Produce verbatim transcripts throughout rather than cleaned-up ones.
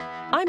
I'm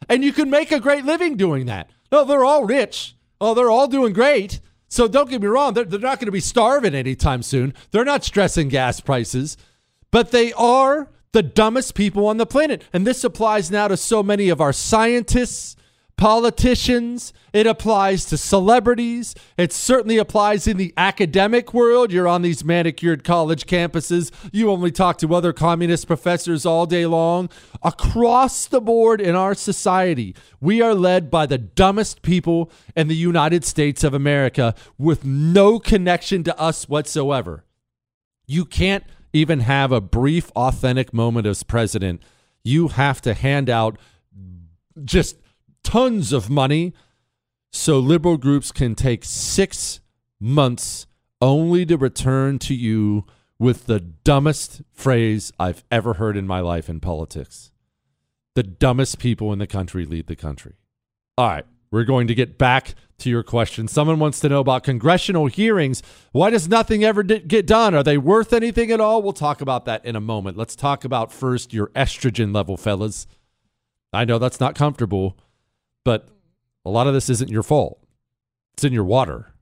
And you can make a great living doing that. No, they're all rich. Oh, they're all doing great. So don't get me wrong. They're, they're not going to be starving anytime soon. They're not stressing gas prices. But they are the dumbest people on the planet. And this applies now to so many of our scientists, politicians. It applies to celebrities. It certainly applies in the academic world. You're on these manicured college campuses. You only talk to other communist professors all day long. Across the board in our society, we are led by the dumbest people in the United States of America with no connection to us whatsoever. You can't even have a brief, authentic moment as president. You have to hand out just tons of money so liberal groups can take six months only to return to you with the dumbest phrase I've ever heard in my life in politics. The dumbest people in the country lead the country. All right, we're going to get back to your question. Someone wants to know about congressional hearings. Why does nothing ever get done? Are they worth anything at all? We'll talk about that in a moment. Let's talk about first your estrogen level, fellas. I know that's not comfortable, but a lot of this isn't your fault. It's in your water.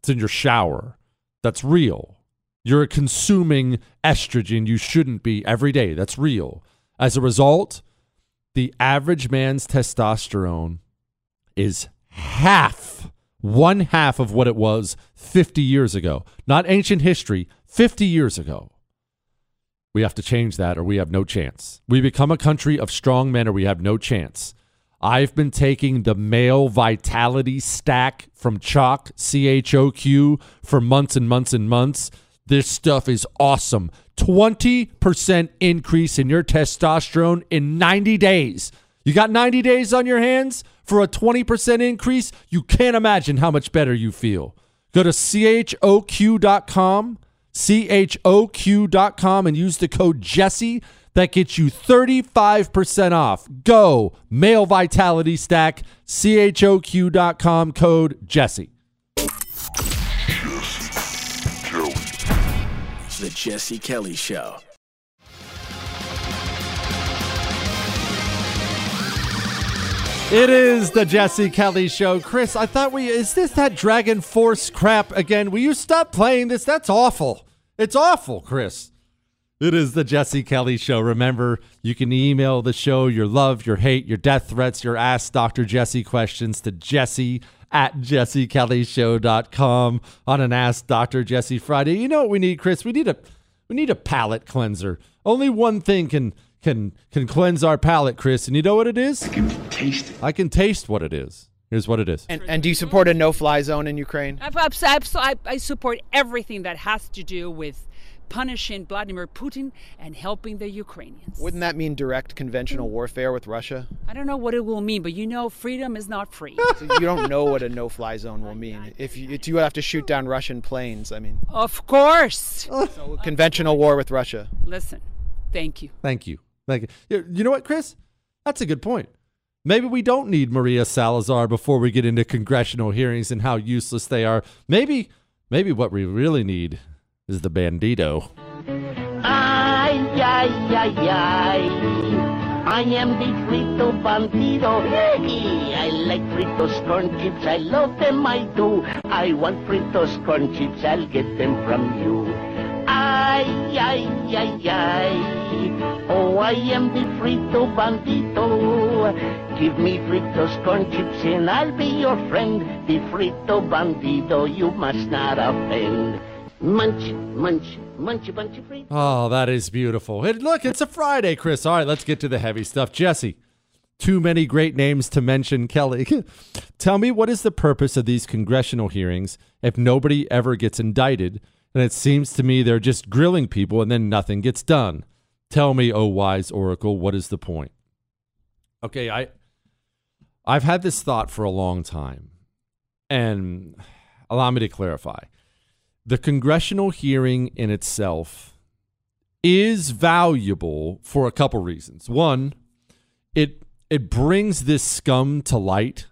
It's in your shower. That's real. You're consuming estrogen you shouldn't be every day. That's real. As a result, the average man's testosterone is half, one half of what it was fifty years ago. Not ancient history, fifty years ago. We have to change that or we have no chance. We become a country of strong men or we have no chance. I've been taking the male vitality stack from CHOQ, C H O Q, for months and months and months. This stuff is awesome. twenty percent increase in your testosterone in ninety days. You got ninety days on your hands for a twenty percent increase? You can't imagine how much better you feel. Go to C H O Q dot com, C H O Q dot com, and use the code Jesse. That gets you thirty-five percent off. Go, male vitality stack, C H O Q dot com, code Jesse. The Jesse Kelly Show. It is the Jesse Kelly Show. Chris, I thought we, is this that Dragon Force crap again? Will you stop playing this? That's awful. It's awful, Chris. It is the Jesse Kelly Show. Remember, you can email the show your love, your hate, your death threats, your Ask Doctor Jesse questions to Jesse at jesse kelly show dot com on an Ask Doctor Jesse Friday. You know what we need, Chris? We need a we need a palate cleanser. Only one thing can can can cleanse our palate, Chris. And you know what it is? I can taste it. I can taste what it is. Here's what it is. And, and do you support a no-fly zone in Ukraine? I, I, I support everything that has to do with punishing Vladimir Putin and helping the Ukrainians. Wouldn't that mean direct conventional warfare with Russia? I don't know what it will mean, but you know freedom is not free. So you don't know what a no-fly zone will mean. If you, you have to shoot down Russian planes, I mean. Of course. So conventional war with Russia. Listen, thank you. Thank you. Thank you. You know what, Chris? That's a good point. Maybe we don't need Maria Salazar before we get into congressional hearings and how useless they are. Maybe, maybe what we really need is the Bandito. Ay, ay, ay, ay. I am the Frito Bandito. Hey, I like Fritos corn chips. I love them, I do. I want Fritos corn chips. I'll get them from you. Ay, ay, ay, ay. Oh, I am the Frito Bandito. Give me Fritos corn chips and I'll be your friend. The Frito Bandito, you must not offend. Munch, munch, munch, bunch of Fritos. Oh, that is beautiful. And look, it's a Friday, Chris. All right, let's get to the heavy stuff. Jesse, too many great names to mention, Kelly. Tell me, what is the purpose of these congressional hearings if nobody ever gets indicted? And it seems to me they're just grilling people and then nothing gets done. Tell me, oh wise oracle, what is the point? Okay, I... I've had this thought for a long time, and allow me to clarify. The congressional hearing in itself is valuable for a couple reasons. One, it it brings this scum to light.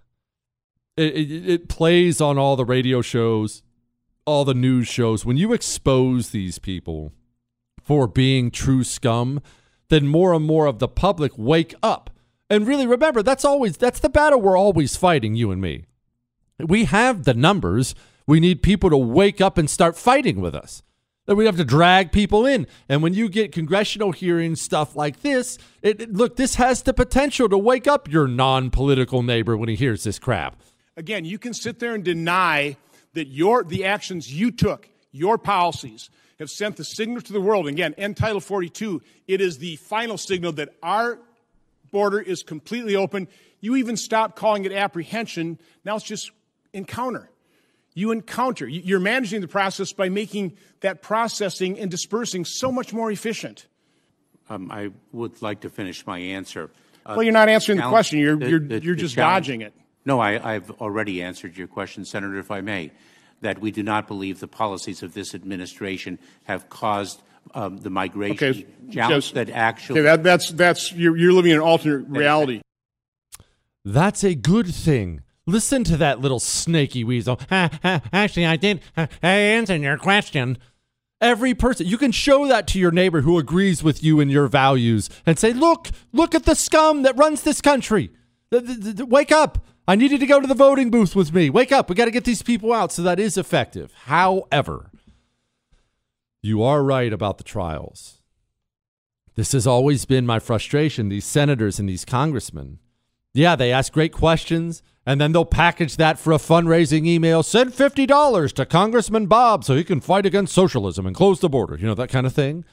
It, it, it plays on all the radio shows, all the news shows. When you expose these people for being true scum, then more and more of the public wake up. And really, remember, that's always that's the battle we're always fighting, you and me. We have the numbers. We need people to wake up and start fighting with us. Then we have to drag people in. And when you get congressional hearings, stuff like this, it, it, look, this has the potential to wake up your non-political neighbor when he hears this crap. Again, you can sit there and deny that your the actions you took, your policies, have sent the signal to the world. Again, end Title forty-two, it is the final signal that our border is completely open. You even stopped calling it apprehension. Now it's just encounter. You encounter. You're managing the process by making that processing and dispersing so much more efficient. Um, I would like to finish my answer. Uh, well, you're not answering the question. You're, the, you're, the, you're just dodging it. No, I, I've already answered your question, Senator, if I may, that we do not believe the policies of this administration have caused Um, the migration okay, challenge just, that actually... Okay, that, that's, that's, you're, you're living in an alternate reality. That's a good thing. Listen to that little snaky weasel. Ha, ha, actually, I did ha, I answered your question. Every person, you can show that to your neighbor who agrees with you and your values and say, look, look at the scum that runs this country. Th- th- th- wake up. I needed to go to the voting booth with me. Wake up. We got to get these people out. So that is effective. However... you are right about the trials. This has always been my frustration, these senators and these congressmen. Yeah, they ask great questions, and then they'll package that for a fundraising email. Send fifty dollars to Congressman Bob so he can fight against socialism and close the border. You know, that kind of thing.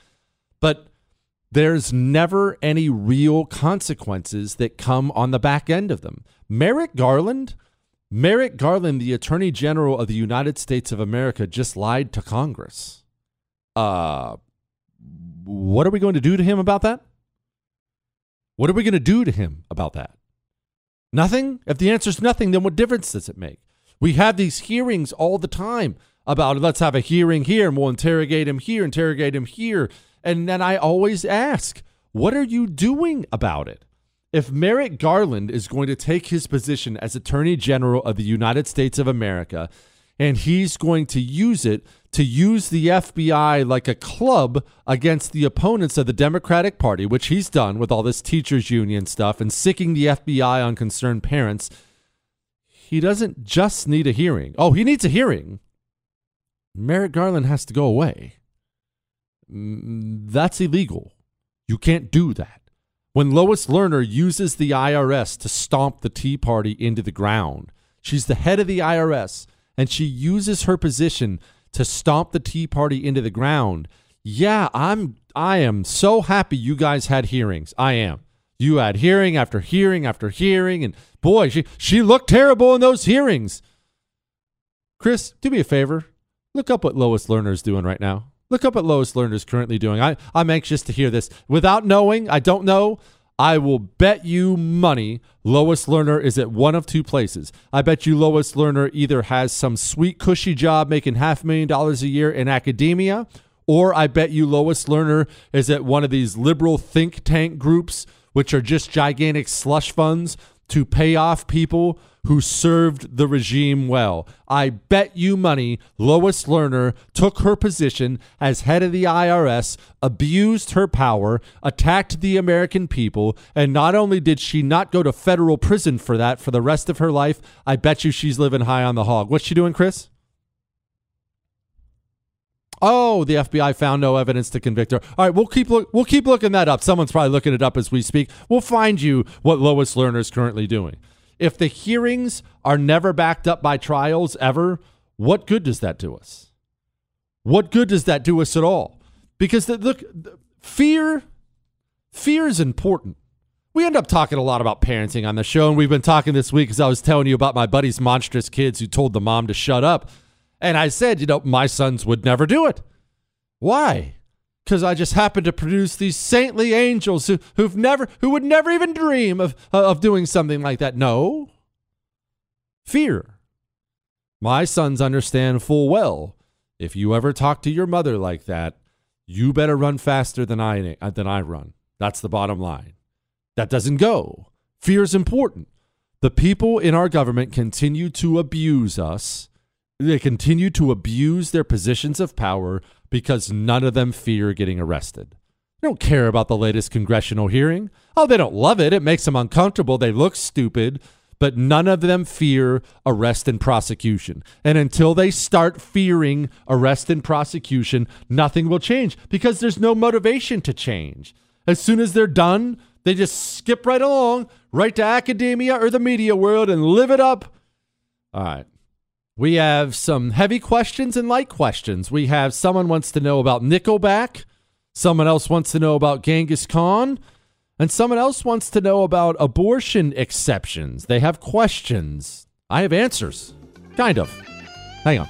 But there's never any real consequences that come on the back end of them. Merrick Garland, Merrick Garland, the Attorney General of the United States of America, just lied to Congress. Uh, what are we going to do to him about that? What are we going to do to him about that? Nothing? If the answer is nothing, then what difference does it make? We have these hearings all the time about let's have a hearing here and we'll interrogate him here, interrogate him here. And then I always ask, what are you doing about it? If Merrick Garland is going to take his position as Attorney General of the United States of America, and he's going to use it to use the F B I like a club against the opponents of the Democratic Party, which he's done with all this teachers union stuff and sicking the F B I on concerned parents. He doesn't just need a hearing. Oh, he needs a hearing. Merrick Garland has to go away. That's illegal. You can't do that. When Lois Lerner uses the I R S to stomp the Tea Party into the ground, she's the head of the I R S. And she uses her position to stomp the Tea Party into the ground. Yeah, I'm, I am so happy you guys had hearings. I am. You had hearing after hearing after hearing. And boy, she, she looked terrible in those hearings. Chris, do me a favor. Look up what Lois Lerner's doing right now. Look up what Lois Lerner is currently doing. I, I'm anxious to hear this. Without knowing, I don't know. I will bet you money Lois Lerner is at one of two places. I bet you Lois Lerner either has some sweet, cushy job making half a million dollars a year in academia, or I bet you Lois Lerner is at one of these liberal think tank groups, which are just gigantic slush funds to pay off people who served the regime well. I bet you money Lois Lerner took her position as head of the I R S, abused her power, attacked the American people, and not only did she not go to federal prison for that for the rest of her life, I bet you she's living high on the hog. What's she doing, Chris? Oh, the F B I found no evidence to convict her. All right, we'll keep look, we'll keep looking that up. Someone's probably looking it up as we speak. We'll find you what Lois Lerner is currently doing. If the hearings are never backed up by trials ever, what good does that do us? What good does that do us at all? Because the, look, the fear, fear is important. We end up talking a lot about parenting on the show, and we've been talking this week because I was telling you about my buddy's monstrous kids who told the mom to shut up. And I said, you know, my sons would never do it. Why? Because I just happen to produce these saintly angels who, who've never, who would never even dream of, of doing something like that. No. Fear. My sons understand full well, if you ever talk to your mother like that, you better run faster than I, than I run. That's the bottom line. That doesn't go. Fear is important. The people in our government continue to abuse us. They continue to abuse their positions of power because none of them fear getting arrested. They don't care about the latest congressional hearing. Oh, they don't love it. It makes them uncomfortable. They look stupid, but none of them fear arrest and prosecution. And until they start fearing arrest and prosecution, nothing will change because there's no motivation to change. As soon as they're done, they just skip right along, right to academia or the media world and live it up. All right. We have some heavy questions and light questions. We have someone wants to know about Nickelback. Someone else wants to know about Genghis Khan. And someone else wants to know about abortion exceptions. They have questions. I have answers. Kind of. Hang on.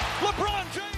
LeBron James.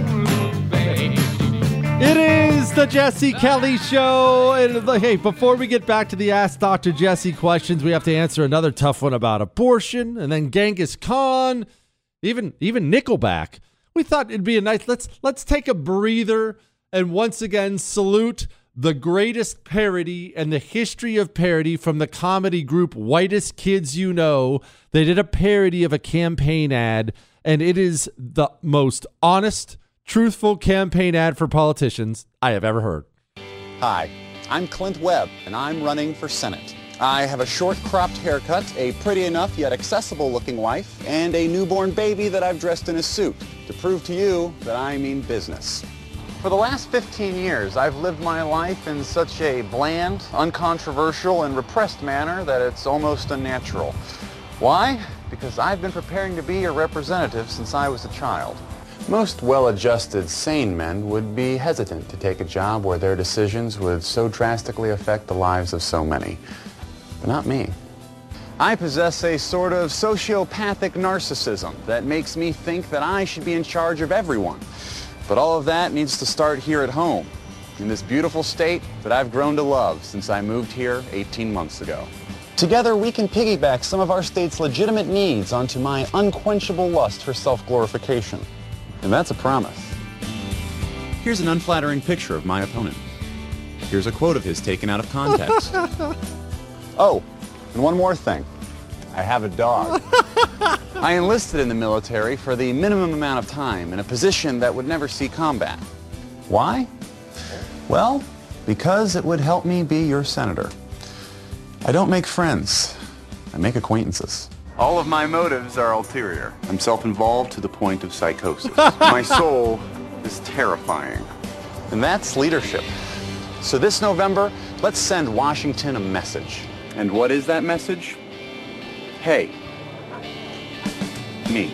it is the Jesse Kelly Show. And hey, before we get back to the Ask Doctor Jesse questions, we have to answer another tough one about abortion, and then Genghis Khan, even even Nickelback. We thought it'd be a nice, let's let's take a breather and once again salute the greatest parody and the history of parody from the comedy group Whitest Kids You Know. They did a parody of a campaign ad, and it is the most honest, truthful campaign ad for politicians I have ever heard. Hi, I'm Clint Webb, and I'm running for Senate. I have a short cropped haircut, a pretty enough yet accessible looking wife, and a newborn baby that I've dressed in a suit to prove to you that I mean business. For the last fifteen years, I've lived my life in such a bland, uncontroversial, and repressed manner that it's almost unnatural. Why? Because I've been preparing to be a representative since I was a child. Most well-adjusted, sane men would be hesitant to take a job where their decisions would so drastically affect the lives of so many. But not me. I possess a sort of sociopathic narcissism that makes me think that I should be in charge of everyone. But all of that needs to start here at home, in this beautiful state that I've grown to love since I moved here eighteen months ago. Together, we can piggyback some of our state's legitimate needs onto my unquenchable lust for self-glorification. And that's a promise. Here's an unflattering picture of my opponent. Here's a quote of his taken out of context. Oh, and one more thing. I have a dog. I enlisted in the military for the minimum amount of time in a position that would never see combat. Why? Well, because it would help me be your senator. I don't make friends. I make acquaintances. All of my motives are ulterior. I'm self-involved to the point of psychosis. My soul is terrifying. And that's leadership. So this November, let's send Washington a message. And what is that message? Hey, me.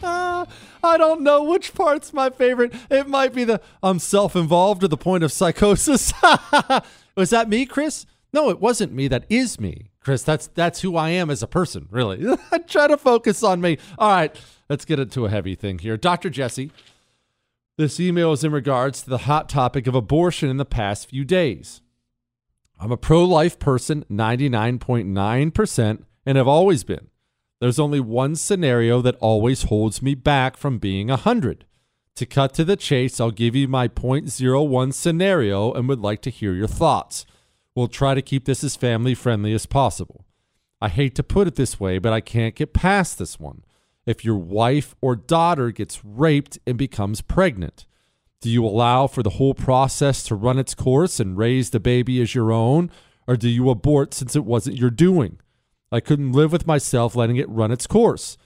I don't know which part's my favorite. It might be the I'm self-involved to the point of psychosis. Was that me, Chris? No, it wasn't me. That is me, Chris. That's that's who I am as a person, really. Try to focus on me. All right, let's get into a heavy thing here. Doctor Jesse, this email is in regards to the hot topic of abortion in the past few days. I'm a pro-life person, ninety-nine point nine percent, and have always been. There's only one scenario that always holds me back from being one hundred. To cut to the chase, I'll give you my zero point zero one scenario and would like to hear your thoughts. We'll try to keep this as family-friendly as possible. I hate to put it this way, but I can't get past this one. If your wife or daughter gets raped and becomes pregnant, do you allow for the whole process to run its course and raise the baby as your own, or do you abort since it wasn't your doing? I couldn't live with myself letting it run its course.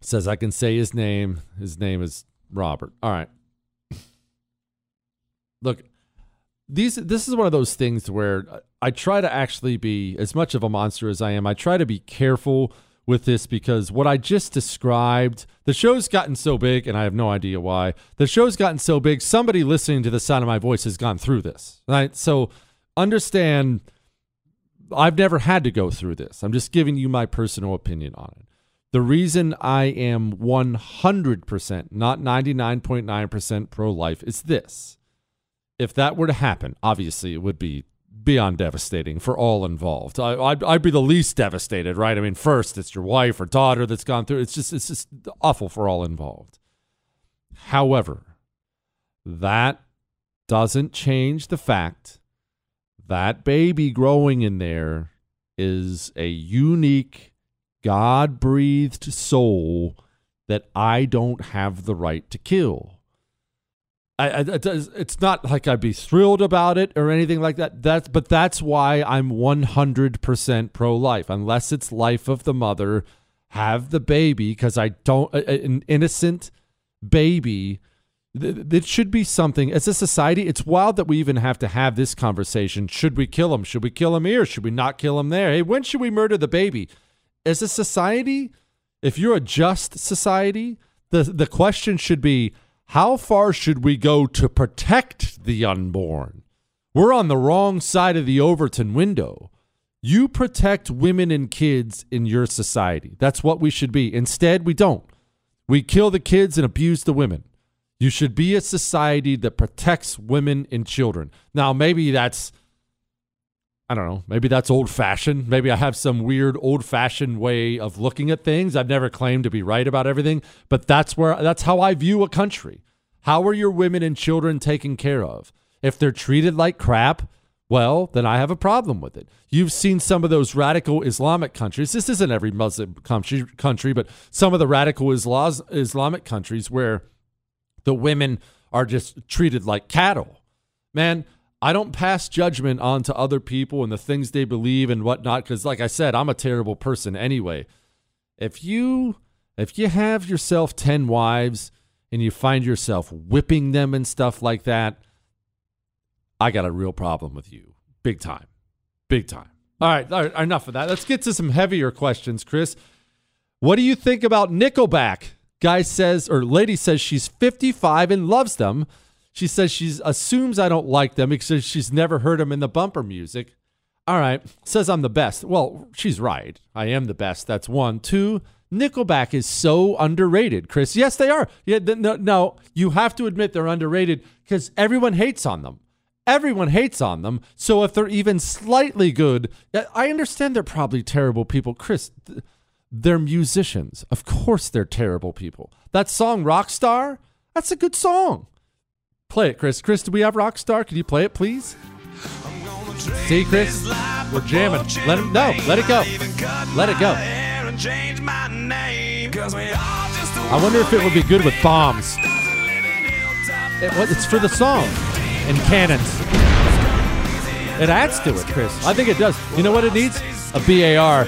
Says I can say his name. His name is Robert. All right. Look, these this is one of those things where I try to actually be, as much of a monster as I am, I try to be careful with this, because what I just described, the show's gotten so big, and I have no idea why. The show's gotten so big, somebody listening to the sound of my voice has gone through this, right? So understand I've never had to go through this. I'm just giving you my personal opinion on it. The reason I am one hundred percent, not ninety-nine point nine percent pro-life is this. If that were to happen, obviously it would be beyond devastating for all involved. I, I'd, I'd be the least devastated, right? I mean, first, it's your wife or daughter that's gone through. It's just, it's just awful for all involved. However, that doesn't change the fact that baby growing in there is a unique, God-breathed soul that I don't have the right to kill. I, I, it's not like I'd be thrilled about it or anything like that. That's, but that's why I'm one hundred percent pro-life. Unless it's life of the mother, have the baby, because I don't, an innocent baby, it should be something. As a society, it's wild that we even have to have this conversation. Should we kill him? Should we kill him here? Should we not kill him there? Hey, when should we murder the baby? As a society, if you're a just society, the, the question should be, how far should we go to protect the unborn? We're on the wrong side of the Overton window. You protect women and kids in your society. That's what we should be. Instead, we don't. We kill the kids and abuse the women. You should be a society that protects women and children. Now, maybe that's, I don't know, maybe that's old-fashioned. Maybe I have some weird old-fashioned way of looking at things. I've never claimed to be right about everything, but that's where, that's how I view a country. How are your women and children taken care of? If they're treated like crap, well, then I have a problem with it. You've seen some of those radical Islamic countries. This isn't every Muslim country, country but some of the radical Islas, Islamic countries where the women are just treated like cattle. Man, I don't pass judgment on to other people and the things they believe and whatnot, because like I said, I'm a terrible person anyway. If you if you have yourself ten wives and you find yourself whipping them and stuff like that, I got a real problem with you. Big time. Big time. All right, all right enough of that. Let's get to some heavier questions, Chris. What do you think about Nickelback? Guy says, or lady says, she's fifty-five and loves them. She says she assumes I don't like them because she's never heard them in the bumper music. All right. Says I'm the best. Well, she's right. I am the best. That's one. Two, Nickelback is so underrated, Chris. Yes, they are. Yeah, no, no, you have to admit they're underrated because everyone hates on them. Everyone hates on them. So if they're even slightly good, I understand they're probably terrible people. Chris, th- They're musicians. Of course they're terrible people. That song, Rockstar, that's a good song. Play it, Chris. Chris, do we have Rockstar? Can you play it, please? See, Chris? We're jamming. Let him, no, let it go. Let it go. I wonder if it would be good with bombs. It, well, it's for the song and cannons. It adds to it, Chris. I think it does. You know what it needs? A B A R.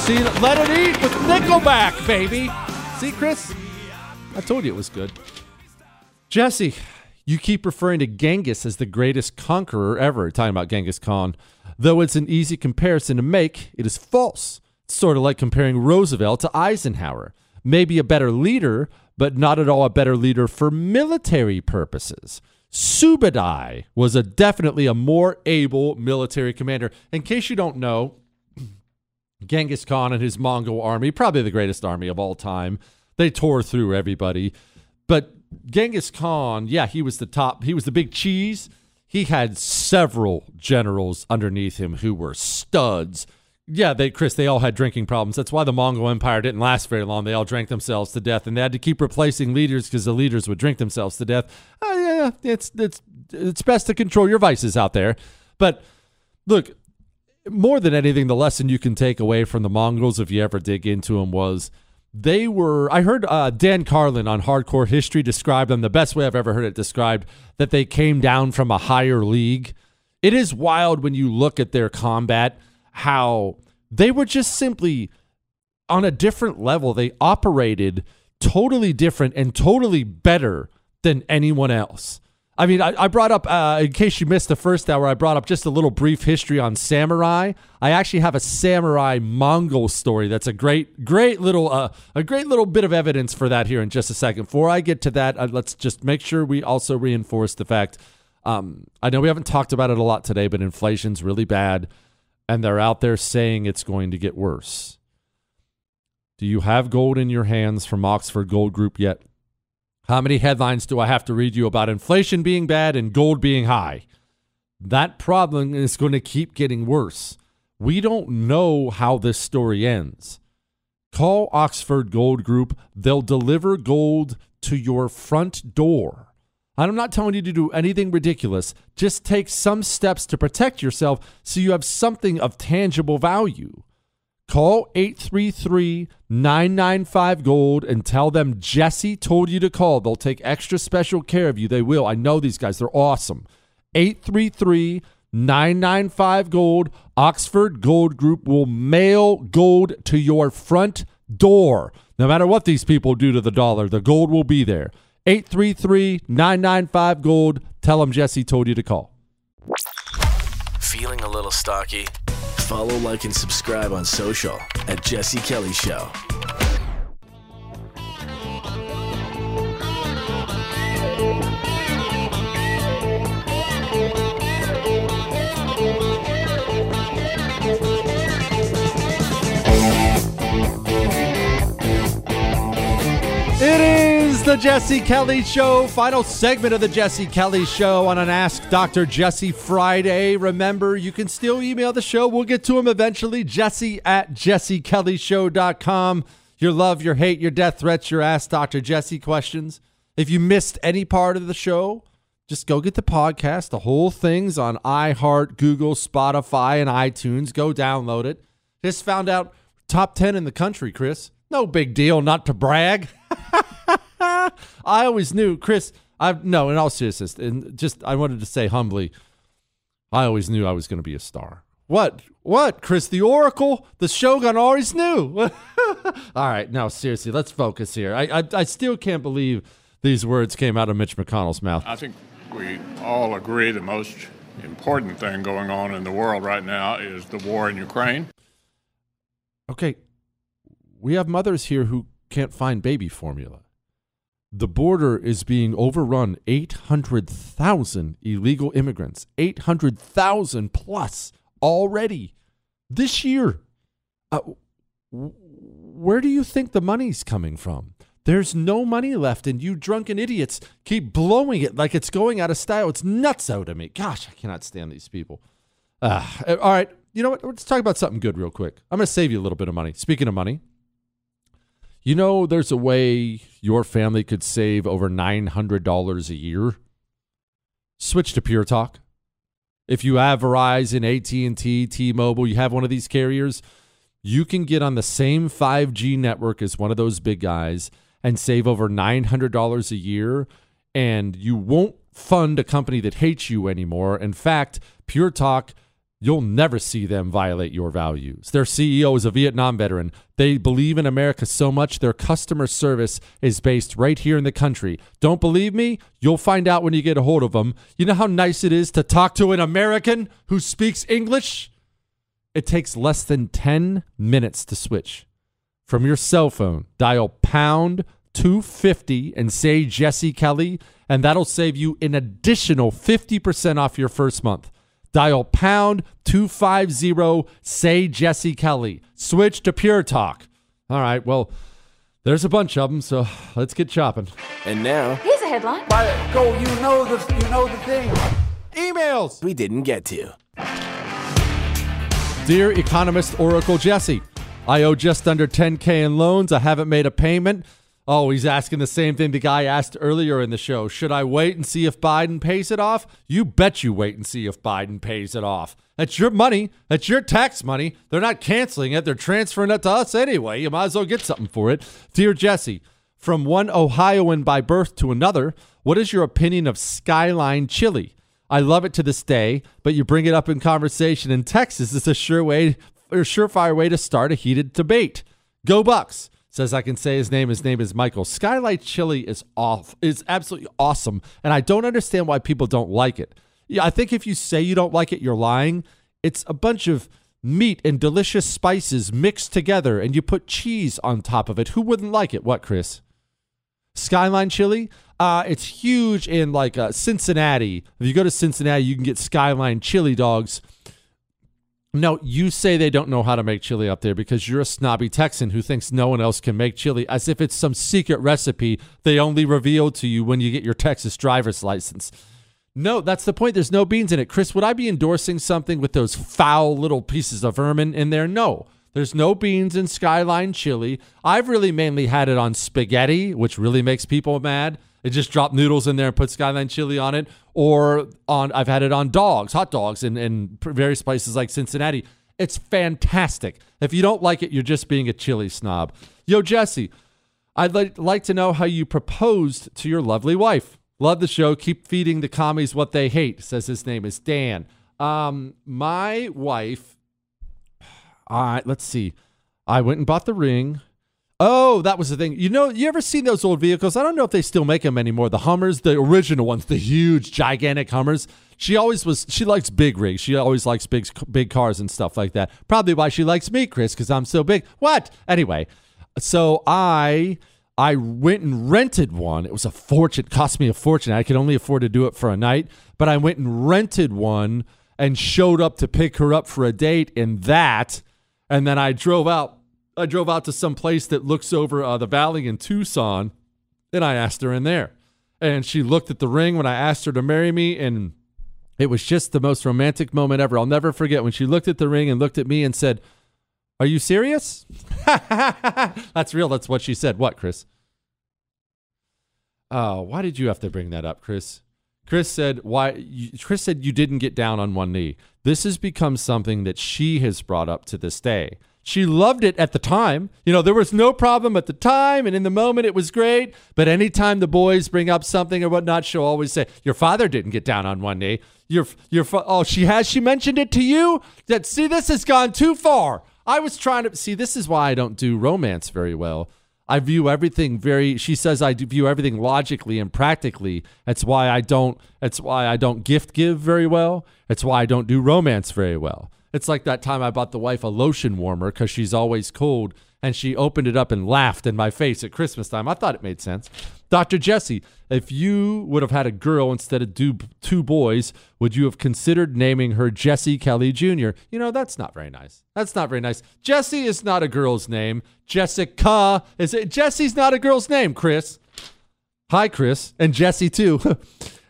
See, let it eat with Nickelback, baby. See, Chris? I told you it was good. Jesse, you keep referring to Genghis as the greatest conqueror ever, talking about Genghis Khan. Though it's an easy comparison to make, it is false. It's sort of like comparing Roosevelt to Eisenhower. Maybe a better leader, but not at all a better leader for military purposes. Subodai was a definitely a more able military commander. In case you don't know, Genghis Khan and his Mongol army, probably the greatest army of all time. They tore through everybody. But Genghis Khan, yeah, he was the top. He was the big cheese. He had several generals underneath him who were studs. Yeah, they, Chris, they all had drinking problems. That's why the Mongol Empire didn't last very long. They all drank themselves to death, and they had to keep replacing leaders because the leaders would drink themselves to death. Oh, yeah, it's, it's, it's best to control your vices out there. But look, more than anything, the lesson you can take away from the Mongols, if you ever dig into them, was they were, I heard uh, Dan Carlin on Hardcore History describe them, the best way I've ever heard it described, that they came down from a higher league. It is wild when you look at their combat, how they were just simply on a different level. They operated totally different and totally better than anyone else. I mean, I, I brought up, uh, in case you missed the first hour, I brought up just a little brief history on samurai. I actually have a samurai Mongol story that's a great, great little, uh, a great little bit of evidence for that here in just a second. Before I get to that, uh, let's just make sure we also reinforce the fact Um, I know we haven't talked about it a lot today, but inflation's really bad, and they're out there saying it's going to get worse. Do you have gold in your hands from Oxford Gold Group yet? How many headlines do I have to read you about inflation being bad and gold being high? That problem is going to keep getting worse. We don't know how this story ends. Call Oxford Gold Group. They'll deliver gold to your front door. I'm not telling you to do anything ridiculous. Just take some steps to protect yourself so you have something of tangible value. Call eight three three, nine nine five, GOLD and tell them Jesse told you to call. They'll take extra special care of you. They will. I know these guys. They're awesome. eight three three, nine nine five, GOLD. Oxford Gold Group will mail gold to your front door. No matter what these people do to the dollar, the gold will be there. eight three three, nine nine five, GOLD. Tell them Jesse told you to call. Feeling a little stocky? Follow, like, and subscribe on social at Jesse Kelly Show. It is The Jesse Kelly Show, final segment of The Jesse Kelly Show on an Ask Doctor Jesse Friday. Remember, you can still email the show. We'll get to him eventually. Jesse at jesse kelly show dot com. Your love, your hate, your death threats, your Ask Doctor Jesse questions. If you missed any part of the show, just go get the podcast. The whole thing's on iHeart, Google, Spotify, and iTunes. Go download it. Just found out top ten in the country, Chris. No big deal, not to brag. I always knew, Chris, I no, in all seriousness, and just I wanted to say humbly, I always knew I was going to be a star. What? What? Chris the Oracle? The Shogun always knew. All right, no, seriously, let's focus here. I, I I still can't believe these words came out of Mitch McConnell's mouth. I think we all agree the most important thing going on in the world right now is the war in Ukraine. Okay, we have mothers here who can't find baby formula. The border is being overrun. eight hundred thousand illegal immigrants, eight hundred thousand plus already this year. Uh, where do you think the money's coming from? There's no money left, and you drunken idiots keep blowing it like it's going out of style. It's nuts out of me. Gosh, I cannot stand these people. Uh, all right, you know what? Let's talk about something good real quick. I'm going to save you a little bit of money. Speaking of money, you know, there's a way your family could save over nine hundred dollars a year. Switch to Pure Talk. If you have Verizon, A T and T, T-Mobile, you have one of these carriers, you can get on the same five G network as one of those big guys and save over nine hundred dollars a year, and you won't fund a company that hates you anymore. In fact, Pure Talk, you'll never see them violate your values. Their C E O is a Vietnam veteran. They believe in America so much, their customer service is based right here in the country. Don't believe me? You'll find out when you get a hold of them. You know how nice it is to talk to an American who speaks English? It takes less than ten minutes to switch. From your cell phone, dial pound two fifty and say Jesse Kelly, and that'll save you an additional fifty percent off your first month. Dial pound two fifty, say Jesse Kelly. Switch to Pure Talk. All right, well, there's a bunch of them, so let's get chopping. And now, here's a headline. By go, you know the you know the thing. Emails we didn't get to. Dear economist Oracle Jesse, I owe just under ten thousand in loans. I haven't made a payment. Oh, he's asking the same thing the guy asked earlier in the show. Should I wait and see if Biden pays it off? You bet you wait and see if Biden pays it off. That's your money. That's your tax money. They're not canceling it. They're transferring it to us anyway. You might as well get something for it. Dear Jesse, from one Ohioan by birth to another, what is your opinion of Skyline Chili? I love it to this day, but you bring it up in conversation in Texas. It's a sure way, or surefire way to start a heated debate. Go Bucks. Says I can say his name. His name is Michael. Skylight Chili is off. It's absolutely awesome, and I don't understand why people don't like it. Yeah, I think if you say you don't like it, you're lying. It's a bunch of meat and delicious spices mixed together, and you put cheese on top of it. Who wouldn't like it? What, Chris? Skyline Chili. Uh, it's huge in like uh, Cincinnati. If you go to Cincinnati, you can get Skyline Chili dogs. No, you say they don't know how to make chili up there because you're a snobby Texan who thinks no one else can make chili, as if it's some secret recipe they only reveal to you when you get your Texas driver's license. No, that's the point. There's no beans in it. Chris, would I be endorsing something with those foul little pieces of vermin in there? No. There's no beans in Skyline Chili. I've really mainly had it on spaghetti, which really makes people mad. They just drop noodles in there and put Skyline Chili on it. Or on, I've had it on dogs, hot dogs, in, in various places like Cincinnati. It's fantastic. If you don't like it, you're just being a chili snob. Yo, Jesse, I'd li- like to know how you proposed to your lovely wife. Love the show. Keep feeding the commies what they hate, says his name is Dan. Um, my wife... All right, let's see. I went and bought the ring. Oh, that was the thing. You know, you ever seen those old vehicles? I don't know if they still make them anymore. The Hummers, the original ones, the huge, gigantic Hummers. She always was, she likes big rigs. She always likes big, big cars and stuff like that. Probably why she likes me, Chris, because I'm so big. What? Anyway, so I, I went and rented one. It was a fortune. It cost me a fortune. I could only afford to do it for a night, but I went and rented one and showed up to pick her up for a date in that. And then I drove out. I drove out to some place that looks over uh, the valley in Tucson, and I asked her in there. And she looked at the ring when I asked her to marry me, and it was just the most romantic moment ever. I'll never forget when she looked at the ring and looked at me and said, "Are you serious?" That's real. That's what she said. What, Chris? Oh, why did you have to bring that up, Chris? Chris said, "Why?" You, Chris said, "You didn't get down on one knee." This has become something that she has brought up to this day. She loved it at the time. You know, there was no problem at the time, and in the moment it was great. But anytime the boys bring up something or whatnot, she'll always say, "Your father didn't get down on one knee. Your your fa- oh, she has she mentioned it to you? That see, this has gone too far. I was trying to see. This is why I don't do romance very well." I view everything very, she says I view everything logically and practically. That's why I don't, that's why I don't gift give very well. That's why I don't do romance very well. It's like that time I bought the wife a lotion warmer because she's always cold, and she opened it up and laughed in my face at Christmas time. I thought it made sense. Doctor Jesse, if you would have had a girl instead of do, two boys, would you have considered naming her Jesse Kelly Junior? You know, that's not very nice. That's not very nice. Jesse is not a girl's name. Jessica is it? Jesse's not a girl's name, Chris. Hi, Chris. And Jesse, too.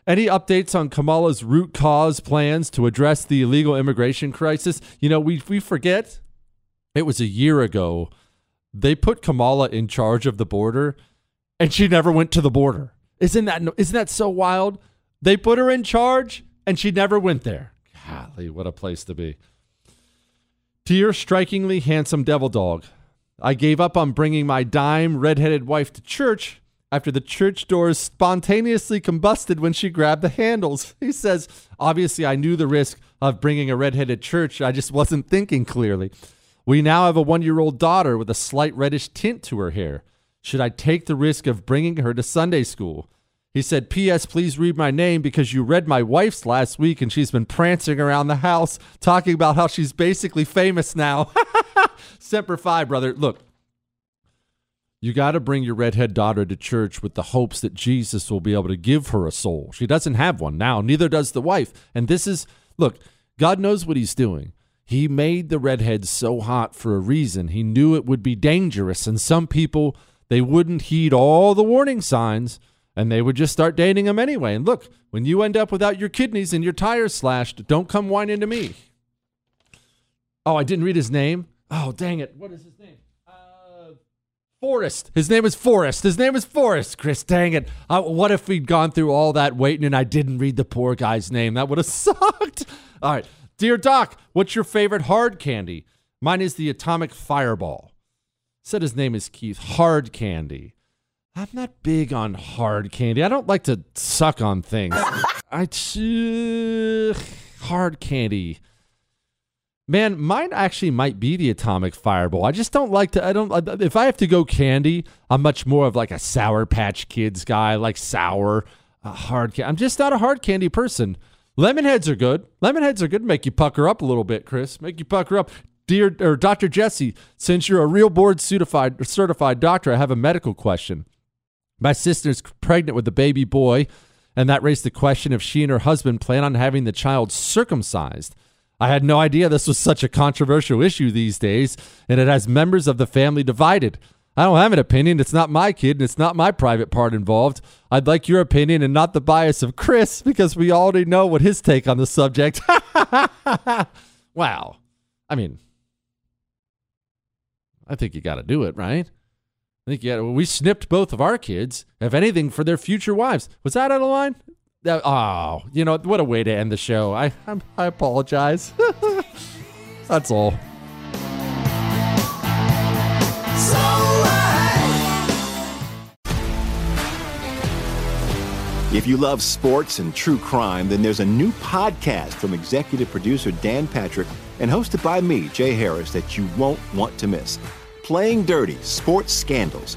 Any updates on Kamala's root cause plans to address the illegal immigration crisis? You know, we we forget. It was a year ago. They put Kamala in charge of the border, and she never went to the border. Isn't that isn't that so wild? They put her in charge, and she never went there. Golly, what a place to be. Dear strikingly handsome devil dog, I gave up on bringing my dime redheaded wife to church after the church doors spontaneously combusted when she grabbed the handles. He says, obviously I knew the risk of bringing a redheaded church. I just wasn't thinking clearly. We now have a one-year-old daughter with a slight reddish tint to her hair. Should I take the risk of bringing her to Sunday school? He said, P S please read my name because you read my wife's last week and she's been prancing around the house talking about how she's basically famous now. Semper Fi, brother. Look. You got to bring your redhead daughter to church with the hopes that Jesus will be able to give her a soul. She doesn't have one now. Neither does the wife. And this is, look, God knows what he's doing. He made the redhead so hot for a reason. He knew it would be dangerous. And some people, they wouldn't heed all the warning signs, and they would just start dating them anyway. And look, when you end up without your kidneys and your tires slashed, don't come whining to me. Oh, I didn't read his name. Oh, dang it. What is his name? Forrest. His name is Forrest. His name is Forrest. Chris, dang it. I, what if we'd gone through all that waiting and I didn't read the poor guy's name? That would have sucked. All right. Dear Doc, what's your favorite hard candy? Mine is the Atomic Fireball. Said his name is Keith. Hard candy. I'm not big on hard candy. I don't like to suck on things. I uh, hard candy. Man, mine actually might be the Atomic Fireball. I just don't like to, I don't, if I have to go candy, I'm much more of like a Sour Patch Kids guy, like sour, uh, hard candy. I'm just not a hard candy person. Lemonheads are good. Lemonheads are good. Make you pucker up a little bit, Chris. Make you pucker up. Dear, or Doctor Jesse, since you're a real board certified, certified doctor, I have a medical question. My sister's pregnant with a baby boy, and that raised the question if she and her husband plan on having the child circumcised. I had no idea this was such a controversial issue these days, and it has members of the family divided. I don't have an opinion. It's not my kid, and it's not my private part involved. I'd like your opinion and not the bias of Chris, because we already know what his take on the subject. Wow. I mean, I think you got to do it, right? I think you got to. We snipped both of our kids, if anything, for their future wives. Was that out of line? That, oh, you know, what a way to end the show. I, I, I apologize. That's all. If you love sports and true crime, then there's a new podcast from executive producer Dan Patrick and hosted by me, Jay Harris, that you won't want to miss. Playing Dirty: Sports Scandals.